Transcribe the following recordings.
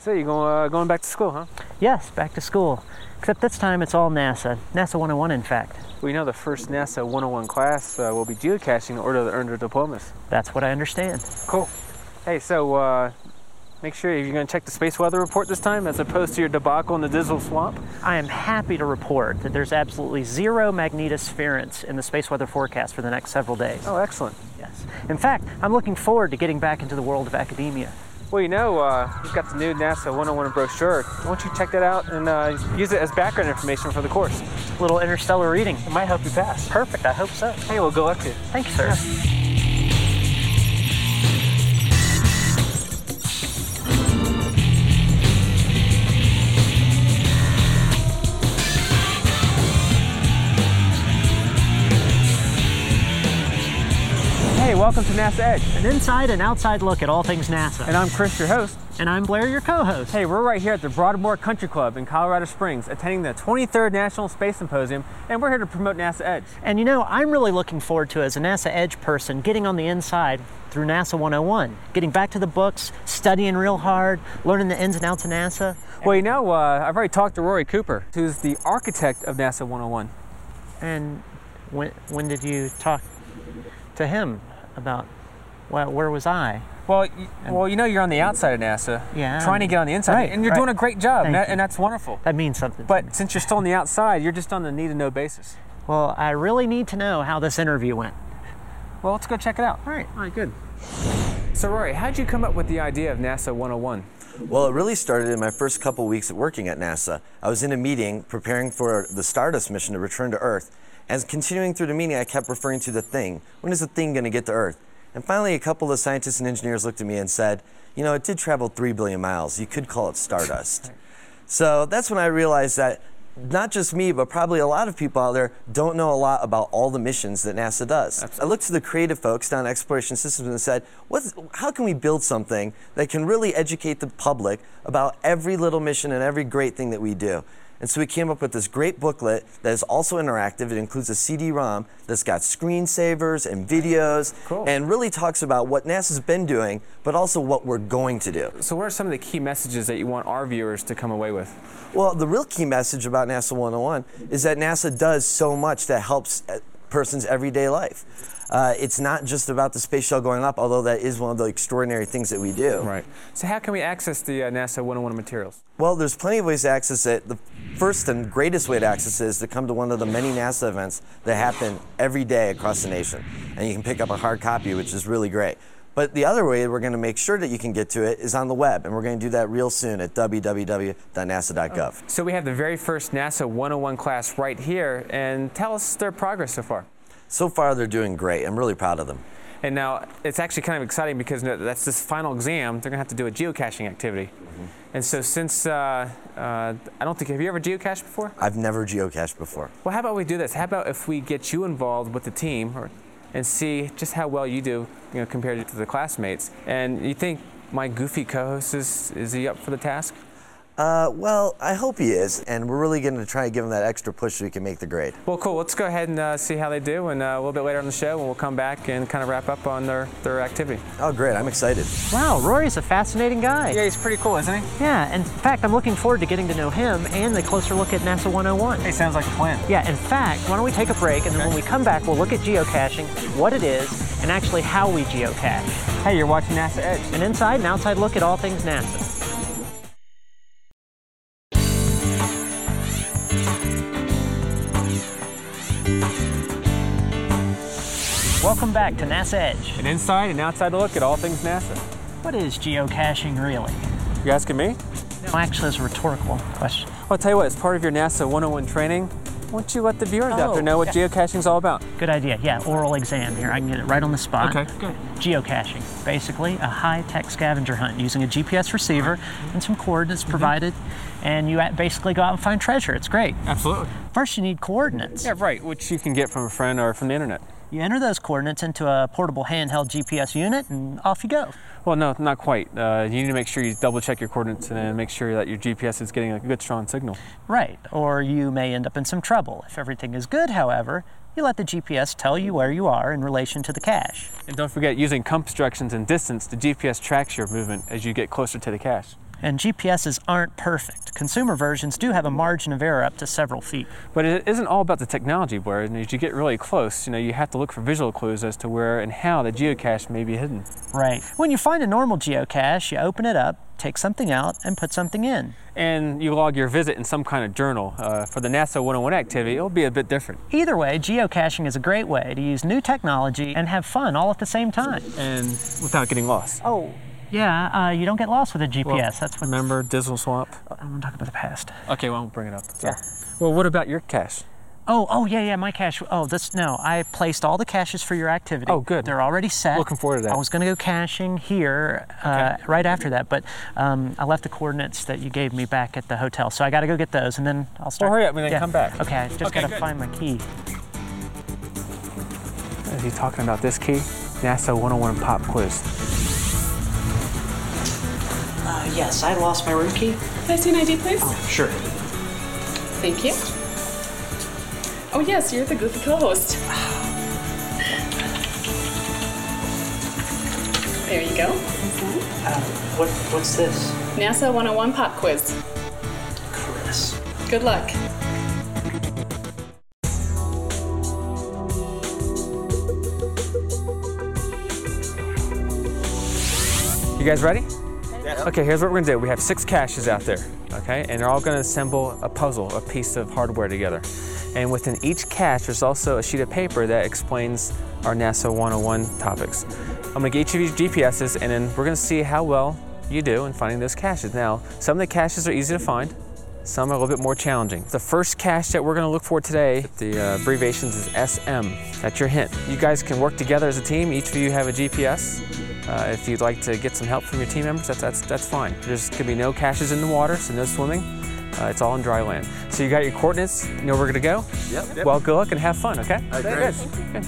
So you're going back to school, huh? Yes, back to school. Except this time it's all NASA. NASA 101, in fact. We know the first NASA 101 class will be geocaching in order to earn their diplomas. That's what I understand. Cool. Hey, so make sure you're going to check the space weather report this time as opposed to your debacle in the Dizzle Swamp. I am happy to report that there's absolutely zero magnetosference in the space weather forecast for the next several days. Oh, excellent. Yes. In fact, I'm looking forward to getting back into the world of academia. Well, you know, we've got the new NASA 101 brochure. Why don't you check that out and use it as background information for the course? A little interstellar reading. It might help you pass. Perfect. I hope so. Hey, well, good luck to you. Thank you, sir. Yeah. Welcome to NASA EDGE, an inside and outside look at all things NASA. And I'm Chris, your host. And I'm Blair, your co-host. Hey, we're right here at the Broadmoor Country Club in Colorado Springs, attending the 23rd National Space Symposium, and we're here to promote NASA EDGE. And you know, I'm really looking forward to, as a NASA EDGE person, getting on the inside through NASA 101, getting back to the books, studying real hard, learning the ins and outs of NASA. Well, you know, I've already talked to Rory Cooper, who's the architect of NASA 101. And when did you talk to him? About, well, where was I? Well, you know, you're on the outside of NASA, trying to get on the inside, right, and you're doing a great job, and that's wonderful. That means something. But since you're still on the outside, you're just on the need-to-know basis. Well, I really need to know how this interview went. Well, let's go check it out. All right, good. So, Rory, how'd you come up with the idea of NASA 101? Well, it really started in my first couple weeks working at NASA. I was in a meeting preparing for the Stardust mission to return to Earth, and continuing through the meeting, I kept referring to the thing. When is the thing going to get to Earth? And finally, a couple of scientists and engineers looked at me and said, you know, it did travel 3 billion miles. You could call it Stardust. So that's when I realized that not just me, but probably a lot of people out there don't know a lot about all the missions that NASA does. Absolutely. I looked to the creative folks down at Exploration Systems and said, how can we build something that can really educate the public about every little mission and every great thing that we do? And so we came up with this great booklet that is also interactive. It includes a CD-ROM that's got screensavers and videos, and really talks about what NASA's been doing, but also what we're going to do. So what are some of the key messages that you want our viewers to come away with? Well, the real key message about NASA 101 is that NASA does so much that helps a person's everyday life. It's not just about the space shuttle going up, although that is one of the extraordinary things that we do. Right. So how can we access the NASA 101 materials? Well, there's plenty of ways to access it. The first and greatest way to access it is to come to one of the many NASA events that happen every day across the nation. And you can pick up a hard copy, which is really great. But the other way we're going to make sure that you can get to it is on the web, and we're going to do that real soon at www.nasa.gov. So we have the very first NASA 101 class right here, and tell us their progress so far. So far, they're doing great. I'm really proud of them. And now, it's actually kind of exciting because that's this final exam. They're going to have to do a geocaching activity. Mm-hmm. And so since, I don't think, have you ever geocached before? I've never geocached before. Well, how about we do this? How about if we get you involved with the team and see just how well you do, you know, compared to the classmates? And you think my goofy co-host, is he up for the task? Well, I hope he is, and we're really going to try and give him that extra push so he can make the grade. Well, cool. Let's go ahead and see how they do, and a little bit later on the show, and we'll come back and kind of wrap up on their activity. Oh, great. I'm excited. Wow, Rory's a fascinating guy. Yeah, he's pretty cool, isn't he? Yeah, in fact, I'm looking forward to getting to know him and the closer look at NASA 101. Hey, sounds like a plan. Yeah, in fact, why don't we take a break, and then when we come back, we'll look at geocaching, what it is, and actually how we geocache. Hey, you're watching NASA EDGE. An inside and outside look at all things NASA. Welcome back to NASA EDGE. An inside and outside look at all things NASA. What is geocaching really? You asking me? No, actually it's a rhetorical question. Well, I'll tell you what, as part of your NASA 101 training, why don't you let the viewers out there know what geocaching is all about? Good idea. Yeah, oral exam here. I can get it right on the spot. Okay, good. Geocaching, basically a high-tech scavenger hunt using a GPS receiver and some coordinates provided, and you basically go out and find treasure. It's great. Absolutely. First, you need coordinates. Yeah, right, which you can get from a friend or from the internet. You enter those coordinates into a portable handheld GPS unit, and off you go. Well, no, not quite. You need to make sure you double-check your coordinates and make sure that your GPS is getting a good, strong signal. Right, or you may end up in some trouble. If everything is good, however, you let the GPS tell you where you are in relation to the cache. And don't forget, using compass directions and distance, the GPS tracks your movement as you get closer to the cache. And GPSs aren't perfect. Consumer versions do have a margin of error up to several feet. But it isn't all about the technology, Blair. As you get really close, you have to look for visual clues as to where and how the geocache may be hidden. Right. When you find a normal geocache, you open it up, take something out, and put something in. And you log your visit in some kind of journal. For the NASA 101 activity, it'll be a bit different. Either way, geocaching is a great way to use new technology and have fun all at the same time. And without getting lost. Oh. Yeah, you don't get lost with a GPS. Well, that's what. Remember Dizzle Swamp? I'm gonna talk about the past. Okay, well, I'll bring it up. Yeah. Well, what about your cache? Oh, yeah, my cache. I placed all the caches for your activity. Oh, good. They're already set. Looking forward to that. I was gonna go caching here right after that, but I left the coordinates that you gave me back at the hotel, so I gotta go get those, and then I'll start. Well, hurry up and then come back. Okay, I just gotta find my key. Is he talking about this key? NASA 101 pop quiz. Yes, I lost my room key. Can I see an ID, please? Oh, sure. Thank you. Oh, yes, you're the goofy co-host. There you go. Mm-hmm. What's this? NASA 101 pop quiz. Chris. Good luck. You guys ready? Okay, here's what we're gonna do. We have 6 caches out there, okay? And they're all gonna assemble a puzzle, a piece of hardware together. And within each cache, there's also a sheet of paper that explains our NASA 101 topics. I'm gonna get each of these GPSs, and then we're gonna see how well you do in finding those caches. Now, some of the caches are easy to find, some are a little bit more challenging. The first cache that we're gonna look for today, the abbreviations is SM. That's your hint. You guys can work together as a team. Each of you have a GPS. If you'd like to get some help from your team members, that's fine. There's gonna be no caches in the water, so no swimming. It's all in dry land. So you got your coordinates, you know where we're gonna go? Yep. Well, good luck and have fun, okay? Great. Good.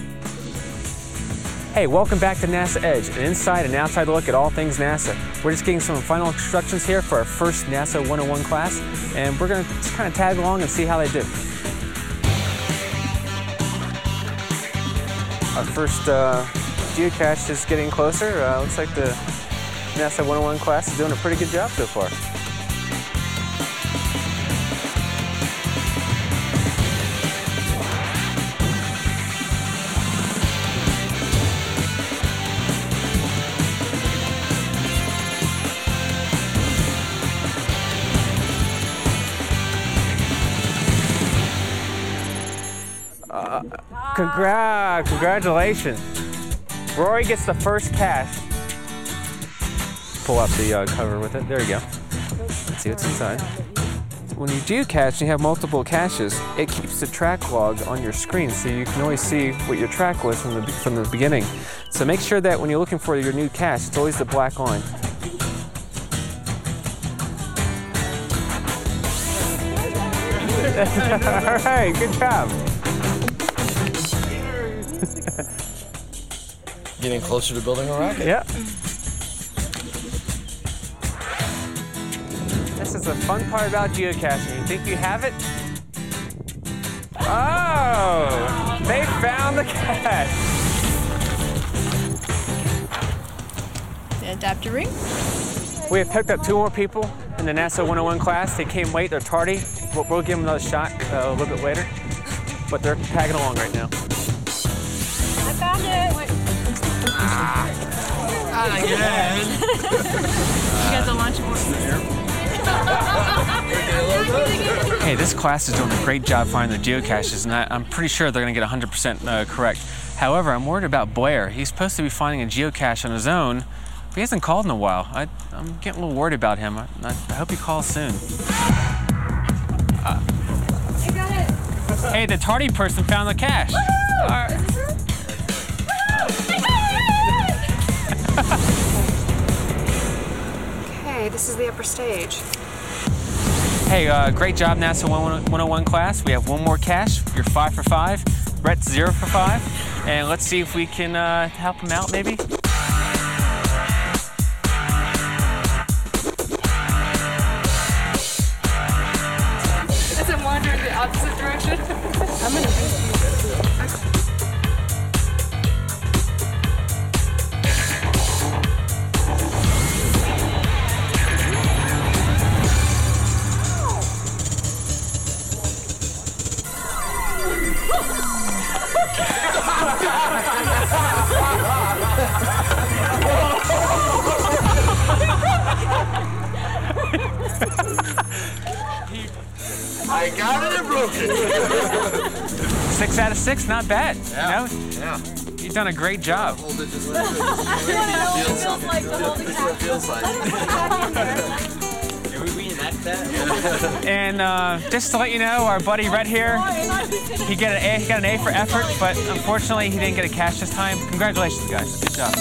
Hey, welcome back to NASA EDGE, an inside and outside look at all things NASA. We're just getting some final instructions here for our first NASA 101 class, and we're gonna just kind of tag along and see how they do. Our first geocache is getting closer. Looks like the NASA 101 class is doing a pretty good job so far. Congratulations. Rory gets the first cache. Pull up the cover with it. There you go. Let's see what's inside. When you do cache and you have multiple caches, it keeps the track log on your screen so you can always see what your track was from the beginning. So make sure that when you're looking for your new cache, it's always the black line. All right, good job. Getting closer to building a rocket. Yeah. This is the fun part about geocaching. You think you have it? Oh! They found the cache. The adapter ring. We have picked up 2 more people in the NASA 101 class. They came late, they're tardy. We'll give them another shot a little bit later. But they're tagging along right now. I found it. You got the lunch. Hey, this class is doing a great job finding the geocaches, and I'm pretty sure they're going to get 100% correct. However, I'm worried about Blair. He's supposed to be finding a geocache on his own, but he hasn't called in a while. I'm getting a little worried about him. I hope he calls soon. I got it. Hey, the tardy person found the cache. Okay, this is the upper stage. Hey, great job, NASA 101 class. We have 1 more cache. You're 5 for 5. Brett's 0 for 5. And let's see if we can help him out, maybe. As I'm wandering the opposite direction, I'm gonna think. 6 out of 6, not bad. Yeah. You know? Yeah. You've done a great job. It feels like the whole thing. Can we reenact that? And just to let you know, our buddy Red here, he got an A for effort, but unfortunately he didn't get a cash this time. Congratulations, guys. Good job.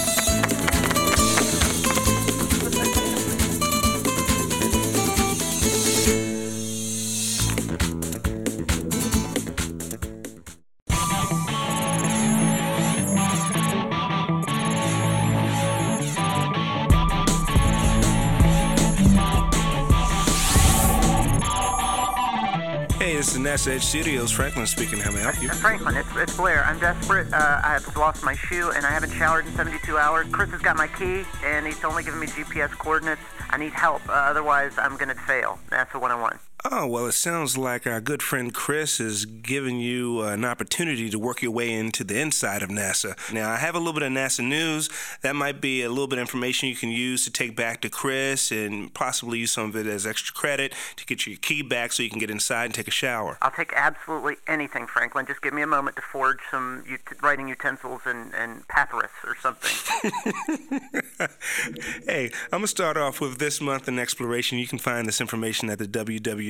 This is NASA EDGE Studios. Franklin speaking. How may I help you? Franklin, it's Blair. I'm desperate. I have lost my shoe, and I haven't showered in 72 hours. Chris has got my key, and he's only giving me GPS coordinates. I need help. Otherwise, I'm going to fail. That's the 101. Oh, well, it sounds like our good friend Chris is giving you an opportunity to work your way into the inside of NASA. Now, I have a little bit of NASA news. That might be a little bit of information you can use to take back to Chris and possibly use some of it as extra credit to get your key back so you can get inside and take a shower. I'll take absolutely anything, Franklin. Just give me a moment to forge some writing utensils and papyrus or something. Hey, I'm going to start off with this month in exploration. You can find this information at the www.nasa.gov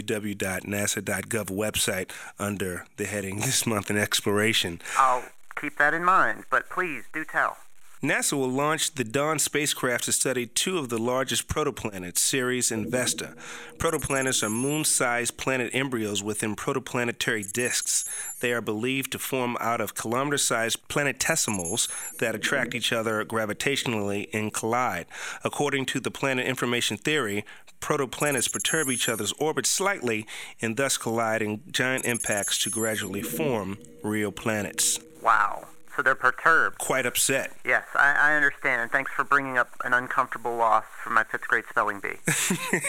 website under the heading This Month in Exploration. I'll keep that in mind, but please do tell. NASA will launch the Dawn spacecraft to study two of the largest protoplanets, Ceres and Vesta. Protoplanets are moon-sized planet embryos within protoplanetary disks. They are believed to form out of kilometer-sized planetesimals that attract each other gravitationally and collide. According to the planet information theory, protoplanets perturb each other's orbits slightly and thus collide in giant impacts to gradually form real planets. Wow. So they're perturbed. Quite upset. Yes, I understand. Thanks for bringing up an uncomfortable loss for my fifth grade spelling bee.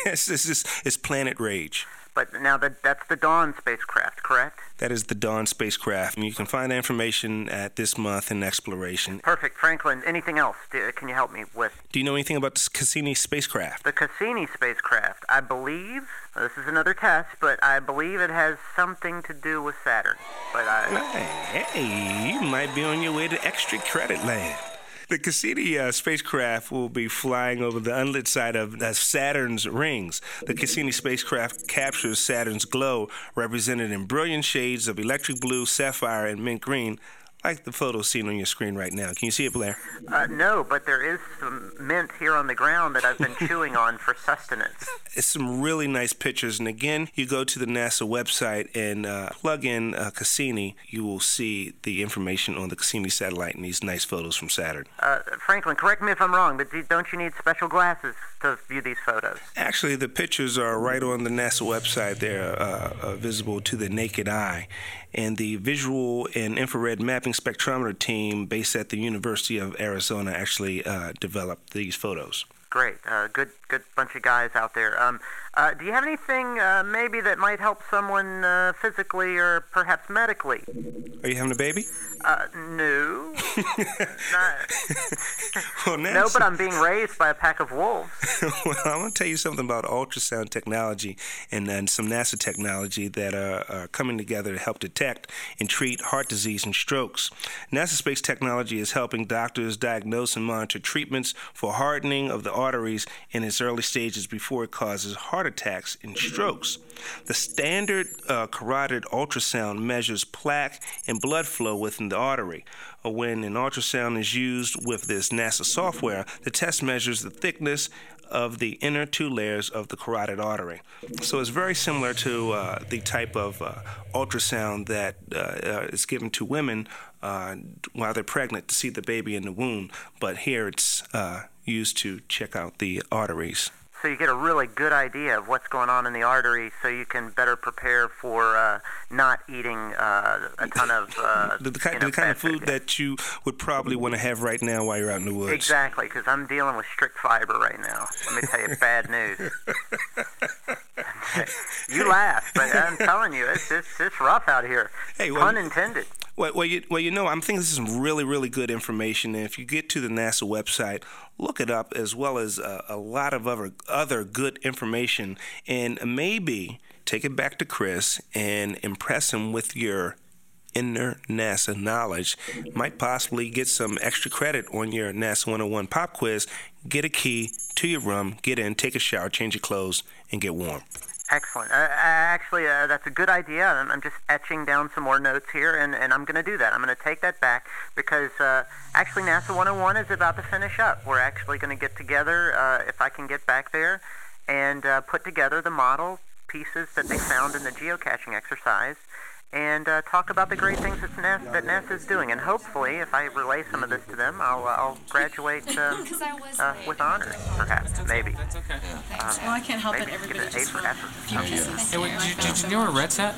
It's planet rage. But now that's the Dawn spacecraft, correct? That is the Dawn spacecraft, and you can find information at This Month in Exploration. Perfect. Franklin, anything else can you help me with? Do you know anything about the Cassini spacecraft? The Cassini spacecraft, I believe, this is another test, but I believe it has something to do with Saturn. But Hey, you might be on your way to extra credit land. The Cassini spacecraft will be flying over the unlit side of Saturn's rings. The Cassini spacecraft captures Saturn's glow, represented in brilliant shades of electric blue, sapphire, and mint green, like the photo seen on your screen right now. Can you see it, Blair? No, but there is some mint here on the ground that I've been chewing on for sustenance. It's some really nice pictures. And again, you go to the NASA website and plug in Cassini. You will see the information on the Cassini satellite and these nice photos from Saturn. Franklin, correct me if I'm wrong, but don't you need special glasses to view these photos? Actually, the pictures are right on the NASA website. They're visible to the naked eye. And the visual and infrared mapping spectrometer team based at the University of Arizona actually developed these photos. Great. Good bunch of guys out there. Do you have anything maybe that might help someone physically or perhaps medically? Are you having a baby? No. Well, no, but I'm being raised by a pack of wolves. Well, I want to tell you something about ultrasound technology and some NASA technology that are coming together to help detect and treat heart disease and strokes. NASA space technology is helping doctors diagnose and monitor treatments for hardening of the arteries in its early stages before it causes heart attacks and strokes. The standard carotid ultrasound measures plaque and blood flow within the artery. When an ultrasound is used with this NASA software, the test measures the thickness of the inner two layers of the carotid artery. So it's very similar to the type of ultrasound that is given to women while they're pregnant to see the baby in the womb, but here it's used to check out the arteries. So you get a really good idea of what's going on in the artery so you can better prepare for not eating a ton of the kind of food that you would probably want to have right now while you're out in the woods. Exactly, because I'm dealing with strict fiber right now. Let me tell you, bad news. You laugh, but I'm telling you, it's rough out here. Hey, well, pun intended. Well, I'm thinking this is some really, really good information. And if you get to the NASA website, look it up, as well as a lot of other good information. And maybe take it back to Chris and impress him with your inner NASA knowledge. Might possibly get some extra credit on your NASA 101 pop quiz. Get a key to your room, get in, take a shower, change your clothes, and get warm. Excellent. Actually, that's a good idea. I'm just etching down some more notes here, and I'm going to do that. I'm going to take that back because actually NASA 101 is about to finish up. We're actually going to get together, if I can get back there, and put together the model pieces that they found in the geocaching exercise and talk about the great things that NASA is doing. And hopefully, if I relay some of this to them, I'll graduate with honors, perhaps, maybe. That's okay. Well, I can't help it. Everybody just for effort. Did you know where Rhett's at?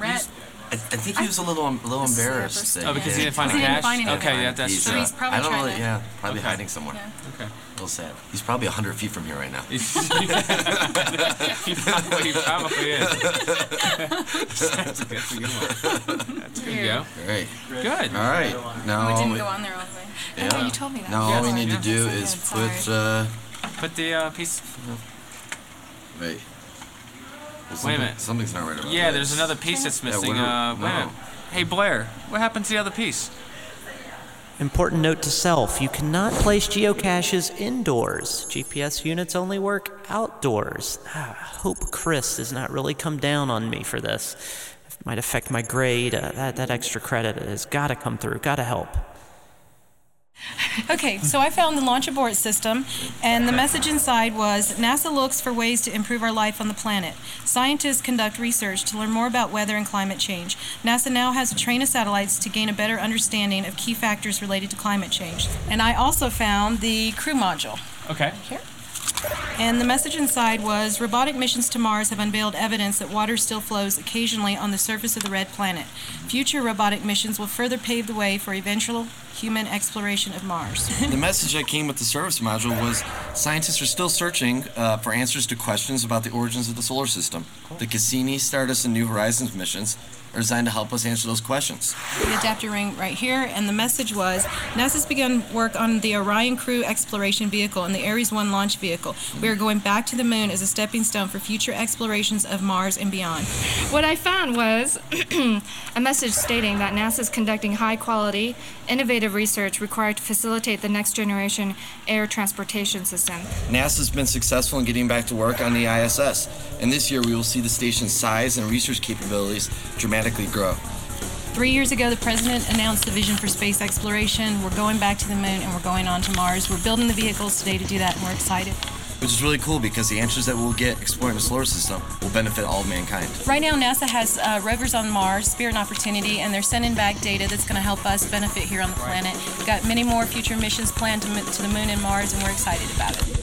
Rhett? I think he was a little embarrassed. Oh, because he didn't find a cache? Okay, yeah, that's true. I don't know, yeah, probably hiding somewhere. Okay. A little sad. He's probably 100 feet from here right now. He probably is. That's a good one. That's good. There you go. Great. Good. All right. Now we didn't go on there all the way. Yeah. You told me that. Now all we need to do is put the piece. Wait. Wait a minute. Something's not right about that. There's another piece that's missing. Wait a minute. Hey, Blair, what happened to the other piece? Important note to self, you cannot place geocaches indoors. GPS units only work outdoors. I hope Chris does not really come down on me for this. It might affect my grade. That extra credit has got to come through. Got to help. Okay, so I found the launch abort system, and the message inside was, NASA looks for ways to improve our life on the planet. Scientists conduct research to learn more about weather and climate change. NASA now has a train of satellites to gain a better understanding of key factors related to climate change. And I also found the crew module. Okay. Here. And the message inside was, robotic missions to Mars have unveiled evidence that water still flows occasionally on the surface of the red planet. Future robotic missions will further pave the way for eventual human exploration of Mars. The message that came with the service module was, scientists are still searching for answers to questions about the origins of the solar system. Cool. The Cassini, Stardust, and New Horizons missions are designed to help us answer those questions. The adapter ring right here, and the message was, NASA's begun work on the Orion Crew Exploration Vehicle and the Ares One Launch Vehicle. We are going back to the moon as a stepping stone for future explorations of Mars and beyond. What I found was a message stating that NASA is conducting high-quality, innovative research required to facilitate the next-generation air transportation system. NASA's been successful in getting back to work on the ISS, and this year we will see the station's size and research capabilities dramatically grow. 3 years ago, the president announced the vision for space exploration. We're going back to the moon, and we're going on to Mars. We're building the vehicles today to do that, and we're excited. Which is really cool because the answers that we'll get exploring the solar system will benefit all of mankind. Right now, NASA has rovers on Mars, Spirit and Opportunity, and they're sending back data that's going to help us benefit here on the planet. We've got many more future missions planned to the moon and Mars, and we're excited about it.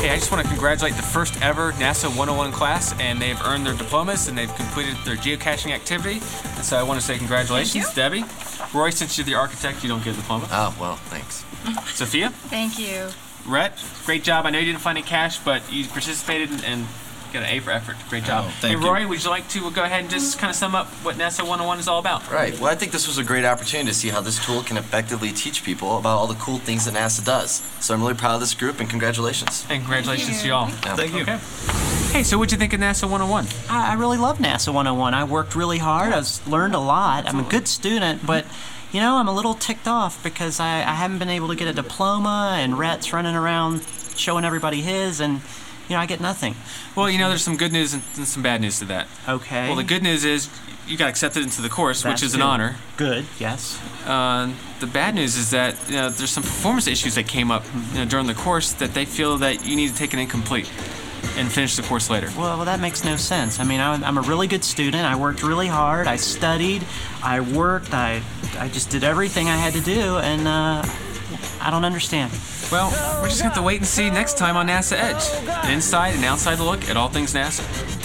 Hey, I just want to congratulate the first ever NASA 101 class, and they've earned their diplomas, and they've completed their geocaching activity. And so I want to say congratulations, Debbie. Roy, since you're the architect, you don't get a diploma. Oh, well, thanks. Sophia? Thank you. Rhett, great job. I know you didn't find a cache, but you participated and got an A for effort. Great job. Oh, thank you. Roy, would you like to go ahead and just kind of sum up what NASA 101 is all about? Right. Well, I think this was a great opportunity to see how this tool can effectively teach people about all the cool things that NASA does. So I'm really proud of this group, and congratulations. And congratulations to you all. Yeah. Thank you. Okay. Hey, so what'd you think of NASA 101? I really love NASA 101. I worked really hard. I've learned a lot. I'm a good student, but you know, I'm a little ticked off because I haven't been able to get a diploma, and Rhett's running around showing everybody his, and you know, I get nothing. Well, you know, there's some good news and some bad news to that. Okay. Well, the good news is you got accepted into the course, which is an honor. Good, yes. The bad news is that there's some performance issues that came up during the course that they feel that you need to take an incomplete and finish the course later. Well, that makes no sense. I mean, I'm a really good student. I worked really hard. I studied. I worked. I just did everything I had to do, and I don't understand. Well, we're just going to have to wait and see next time on NASA EDGE. An inside and outside look at all things NASA.